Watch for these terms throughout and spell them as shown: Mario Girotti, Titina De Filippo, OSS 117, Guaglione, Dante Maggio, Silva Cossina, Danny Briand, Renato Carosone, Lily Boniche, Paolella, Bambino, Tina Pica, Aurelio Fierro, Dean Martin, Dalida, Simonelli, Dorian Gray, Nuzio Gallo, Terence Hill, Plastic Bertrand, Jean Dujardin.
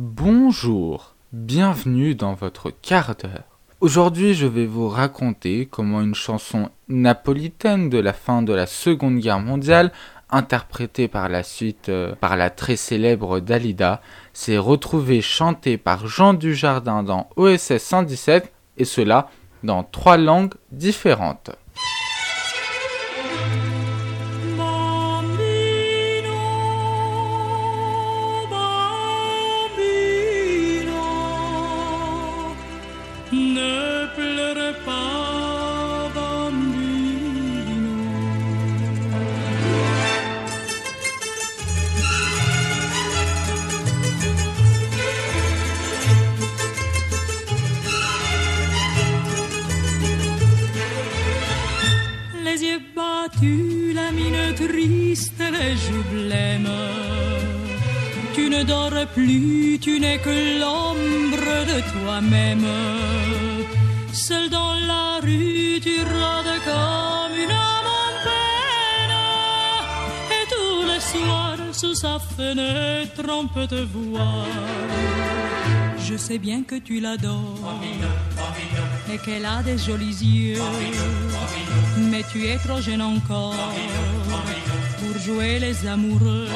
Bonjour, bienvenue dans votre quart d'heure. Aujourd'hui, je vais vous raconter comment une chanson napolitaine de la fin de la Seconde Guerre mondiale, interprétée par la suite par la très célèbre Dalida, s'est retrouvée chantée par Jean Dujardin dans OSS 117, et cela dans 3 langues différentes. Tu la mine triste, les joues blêmes. Tu ne dors plus, tu n'es que l'ombre de toi-même. Seul dans la rue, tu rôdes comme une âme en peine. Et tous les soirs, sous sa fenêtre, on peut te voir. Je sais bien que tu l'adores, Bambino, Bambino, et qu'elle a des jolis yeux, Bambino, Bambino, mais tu es trop jeune encore, Bambino, Bambino, pour jouer les amoureux.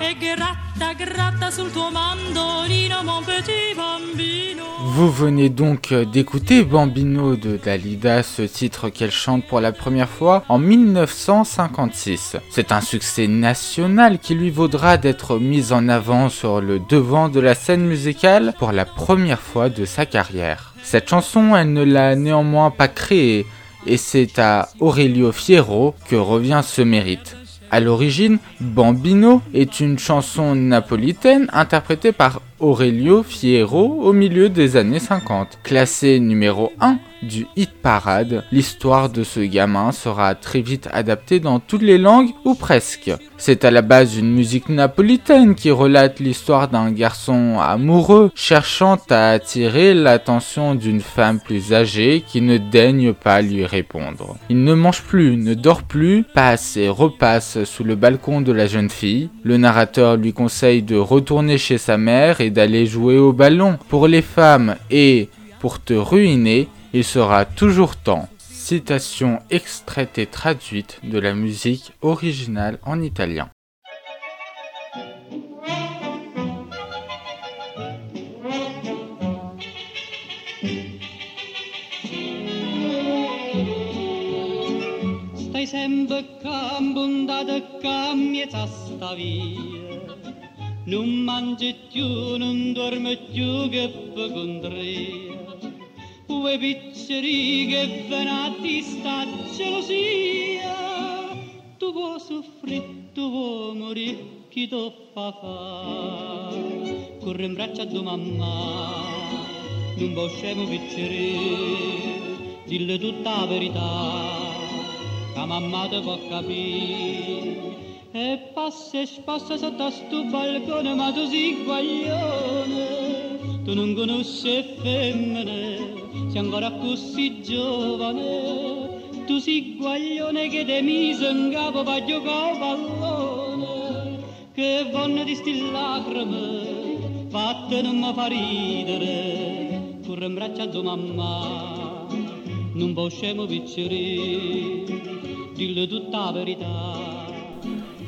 Et gratta, gratta sul tuo mandolino, mon petit Bambino. Vous venez donc d'écouter Bambino de Dalida, ce titre qu'elle chante pour la première fois en 1956. C'est un succès national qui lui vaudra d'être mis en avant sur le devant de la scène musicale pour la première fois de sa carrière. Cette chanson, elle ne l'a néanmoins pas créée, et c'est à Aurelio Fierro que revient ce mérite. À l'origine, Bambino est une chanson napolitaine interprétée par Aurelio Fierro au milieu des années 50. Classé numéro 1 du hit parade, l'histoire de ce gamin sera très vite adaptée dans toutes les langues ou presque. C'est à la base une musique napolitaine qui relate l'histoire d'un garçon amoureux cherchant à attirer l'attention d'une femme plus âgée qui ne daigne pas lui répondre. Il ne mange plus, ne dort plus, passe et repasse sous le balcon de la jeune fille. Le narrateur lui conseille de retourner chez sa mère et d'aller jouer au ballon. Pour les femmes et pour te ruiner, il sera toujours temps. Citation extraite et traduite de la musique originale en italien. Stai sempre bunda de cammiezza sta via. Non mangi più, non dormi più che pegondria. Due picceri che venati sta gelosia. Tu vuoi soffrire, tu vuoi morire, chi t'ho fa fa? Corre in braccio a tua mamma, non va scemo picceri. Dille tutta la verità, che mamma te può capire. E passa e spassa sotto a sto balcone, ma tu sei guaglione. Tu non conosci femmine, sei ancora così giovane, tu sei guaglione che ti mise in capo per giocare a pallone, che vanno di sti lacrime, fatte non mi fa ridere, corre in braccio a tua mamma, non può scemo piccere, dille tutta la verità.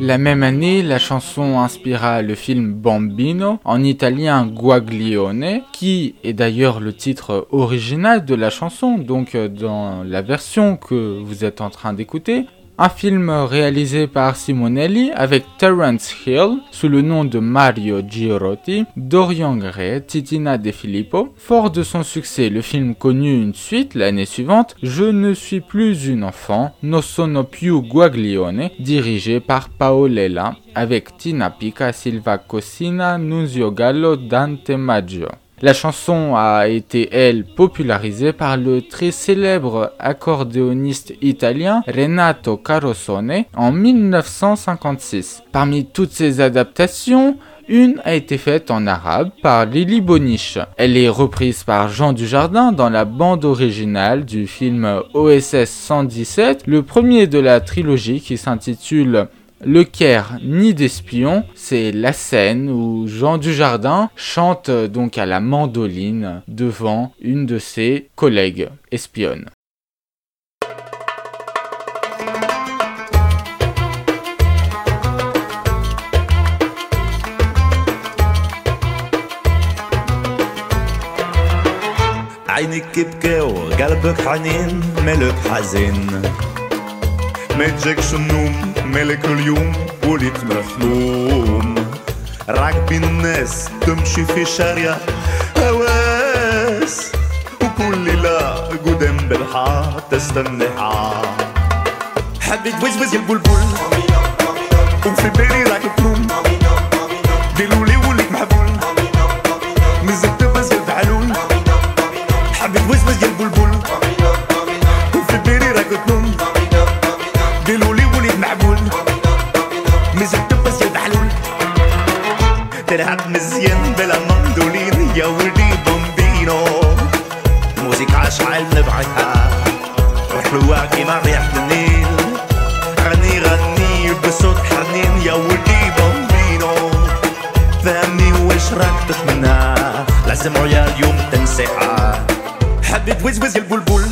La même année, la chanson inspira le film Bambino, en italien Guaglione, qui est d'ailleurs le titre original de la chanson, donc dans la version que vous êtes en train d'écouter. Un film réalisé par Simonelli avec Terence Hill, sous le nom de Mario Girotti, Dorian Gray, Titina De Filippo. Fort de son succès, le film connut une suite l'année suivante, Je ne suis plus une enfant, Non sono più Guaglione, dirigé par Paolella, avec Tina Pica, Silva Cossina, Nuzio Gallo, Dante Maggio. La chanson a été, elle, popularisée par le très célèbre accordéoniste italien Renato Carosone en 1956. Parmi toutes ses adaptations, une a été faite en arabe par Lily Boniche. Elle est reprise par Jean Dujardin dans la bande originale du film OSS 117, le premier de la trilogie qui s'intitule le Caire ni d'espions. C'est la scène où Jean Dujardin chante donc à la mandoline devant une de ses collègues espionnes. عينك بكى وقلبك حنين مالك حزين ما يجيكش النوم مالك اليوم وليت مخلوم راكبين الناس تمشي في شارع هواس وكل ليلة قدام بالحار تستنى حار حبيت وزوز البلبل وفي بالي راكب نوم دلولي وليك محبول نزلت بزل بعلول حبيت وزوز البلبل وفي بالي راكب نوم دلولي وليك محبول نزلت بزل بعلول تلعب مزيان بلا مندولين يا ولدي بامبينو موسيقى عشعل نبعتها وحلوة كيما ريحة النيل غني غني بصوت حنين يا ولدي بامبينو فهمني واش راك تتمنى لازم عيال يوم تنسحها حبيت وزوز البلبل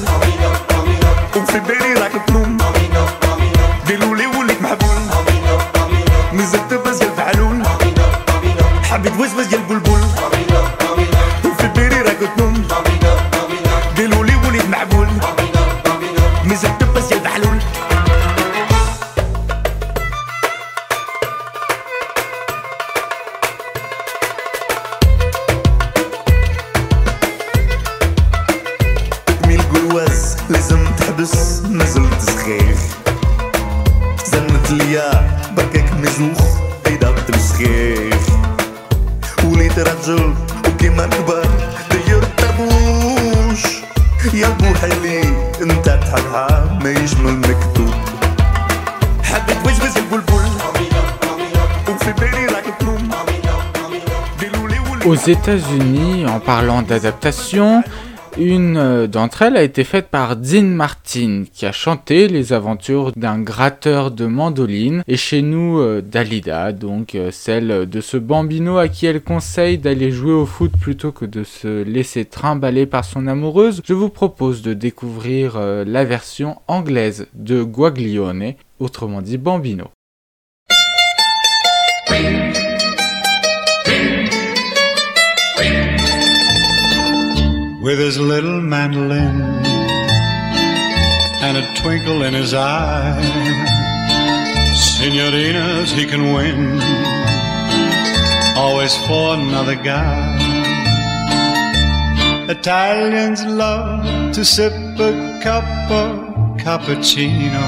وفي بالي راك تنوم ديرولي وليك محبول نزلت بزل بعلول حبيت وزوز البلبل وفي بالي راك تنوم ديرولي وليك محبول نزلت بزل بعلول Aux États-Unis, en parlant d'adaptation, une d'entre elles a été faite par Dean Martin, qui a chanté les aventures d'un gratteur de mandoline, et chez nous, Dalida, donc celle de ce bambino à qui elle conseille d'aller jouer au foot plutôt que de se laisser trimballer par son amoureuse. Je vous propose de découvrir la version anglaise de Guaglione, autrement dit Bambino. With his little mandolin and a twinkle in his eye, senoritas he can win, always for another guy. Italians love to sip a cup of cappuccino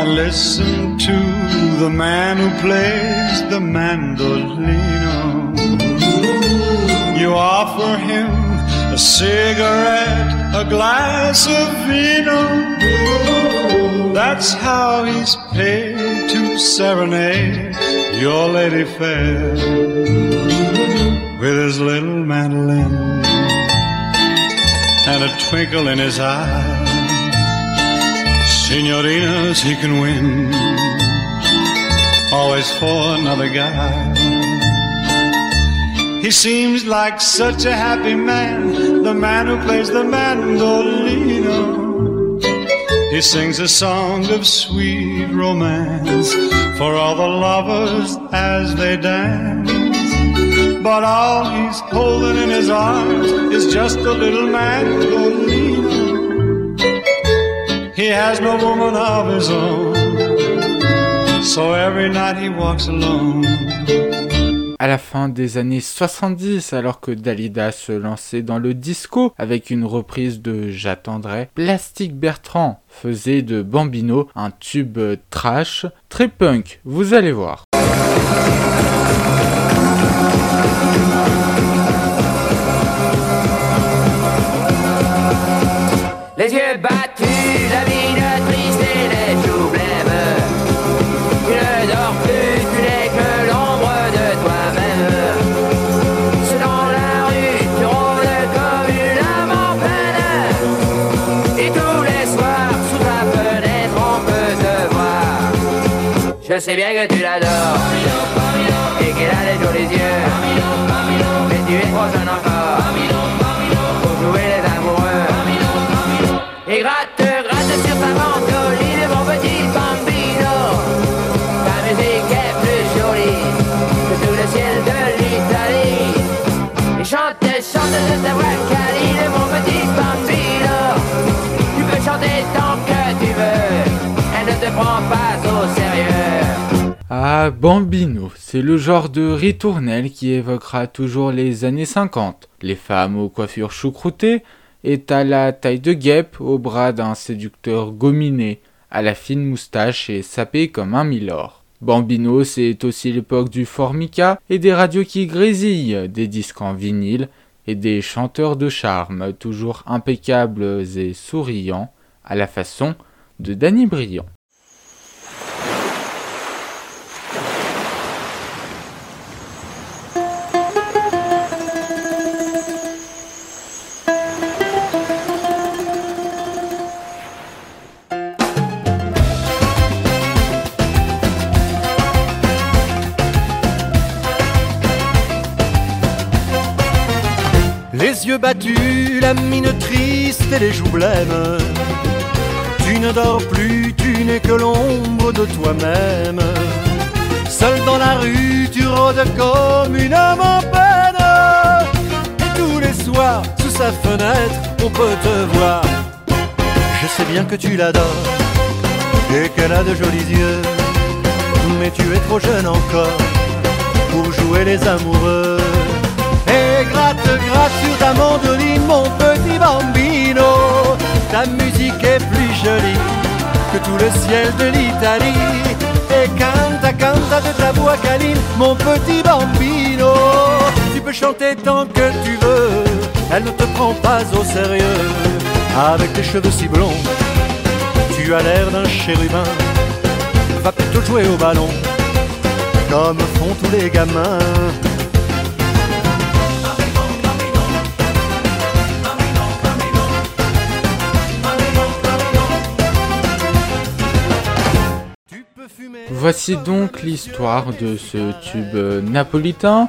and listen to the man who plays the mandolino. You offer him a cigarette, a glass of vino. That's how he's paid to serenade your lady fair with his little mandolin and a twinkle in his eye. Signorinas he can win, always for another guy. He seems like such a happy man, the man who plays the mandolino. He sings a song of sweet romance for all the lovers as they dance. But all he's holding in his arms is just a little mandolino. He has no woman of his own, so every night he walks alone. À la fin des années 70, alors que Dalida se lançait dans le disco avec une reprise de J'attendrai, Plastic Bertrand faisait de Bambino un tube trash, très punk, vous allez voir. Les yeux battus, la vie de triste et les joues blêmes. Tu ne dors plus, tu n'es que l'ombre de toi-même. Soir sous ta fenêtre on peut te voir. sais bien que tu l'adores et qu'elle a les jolis yeux. Mais tu es trop jeune encore pour jouer les amoureux. Et gratte, gratte sur ta mandoline, mon petit bambino. Ta musique est plus jolie que tout le ciel de l'Italie. Et chante, chante de ta voix câline, mon petit bambino. Tu peux chanter tant que tu veux, elle ne te prend pas au sérieux. Ah, Bambino, c'est le genre de ritournelle qui évoquera toujours les années 50. Les femmes aux coiffures choucroutées, et à la taille de guêpe au bras d'un séducteur gominé, à la fine moustache et sapé comme un milord. Bambino, c'est aussi l'époque du formica et des radios qui grésillent, des disques en vinyle et des chanteurs de charme toujours impeccables et souriants, à la façon de Danny Briand. Les yeux battus, la mine triste et les joues blêmes. Tu ne dors plus, tu n'es que l'ombre de toi-même. Seul dans la rue, tu rôdes comme une âme en peine. Et tous les soirs, sous sa fenêtre, on peut te voir. Je sais bien que tu l'adores et qu'elle a de jolis yeux. Mais tu es trop jeune encore pour jouer les amoureux. Et gratte, gratte sur ta mandoline, mon petit bambino. Ta musique est plus jolie que tout le ciel de l'Italie. Et canta, canta de ta voix câline, mon petit bambino. Tu peux chanter tant que tu veux, elle ne te prend pas au sérieux. Avec tes cheveux si blonds, tu as l'air d'un chérubin. Va plutôt jouer au ballon, comme font tous les gamins. Voici donc l'histoire de ce tube napolitain,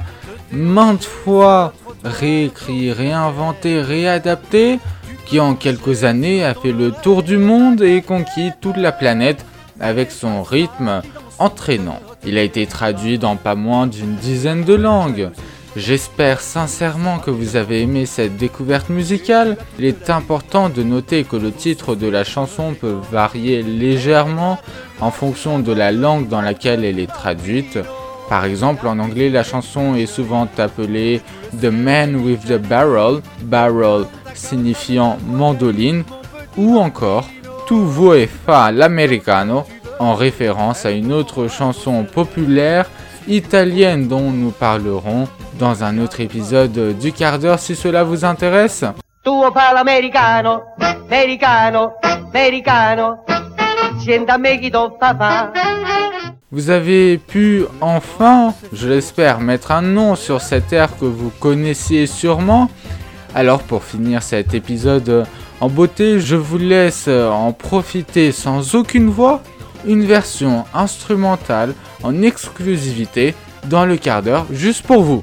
maintes fois réécrit, réinventé, réadapté, qui en quelques années a fait le tour du monde et conquis toute la planète avec son rythme entraînant. Il a été traduit dans pas moins d'une dizaine de langues. J'espère sincèrement que vous avez aimé cette découverte musicale. Il est important de noter que le titre de la chanson peut varier légèrement en fonction de la langue dans laquelle elle est traduite. Par exemple, en anglais, la chanson est souvent appelée « The Man with the Barrel », « barrel » signifiant « mandoline », ou encore « Tu vuoi fa l'americano » en référence à une autre chanson populaire italienne dont nous parlerons dans un autre épisode du quart d'heure si cela vous intéresse. Tu parles americano, americano, americano. Vous avez pu enfin, je l'espère, mettre un nom sur cet air que vous connaissiez sûrement. Alors pour finir cet épisode en beauté, je vous laisse en profiter sans aucune voix. Une version instrumentale en exclusivité dans le quart d'heure juste pour vous.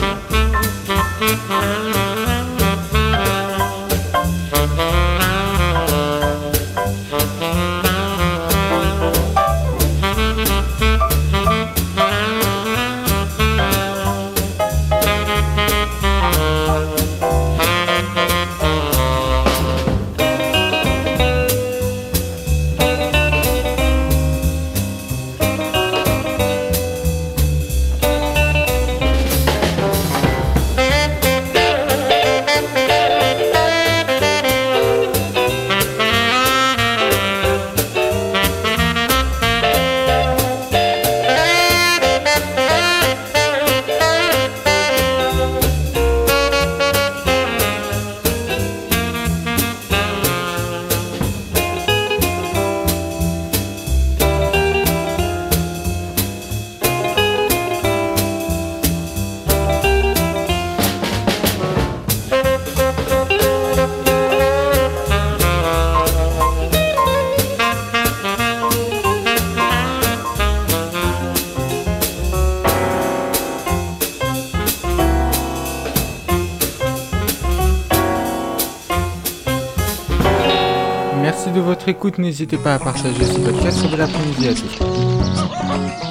Merci de votre écoute, n'hésitez pas à partager ce podcast sur de l'après-midi à tous.